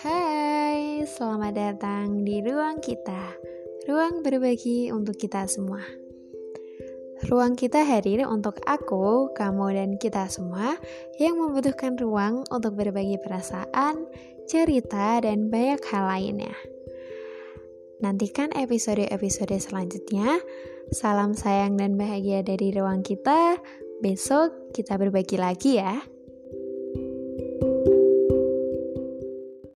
Hai, selamat datang di Ruang Kita, ruang berbagi untuk kita semua. Ruang kita hadir untuk aku, kamu, dan kita semua yang membutuhkan ruang untuk berbagi perasaan, cerita, dan banyak hal lainnya. Nantikan episode-episode selanjutnya. Salam sayang dan bahagia dari Ruang Kita. Besok kita berbagi lagi ya.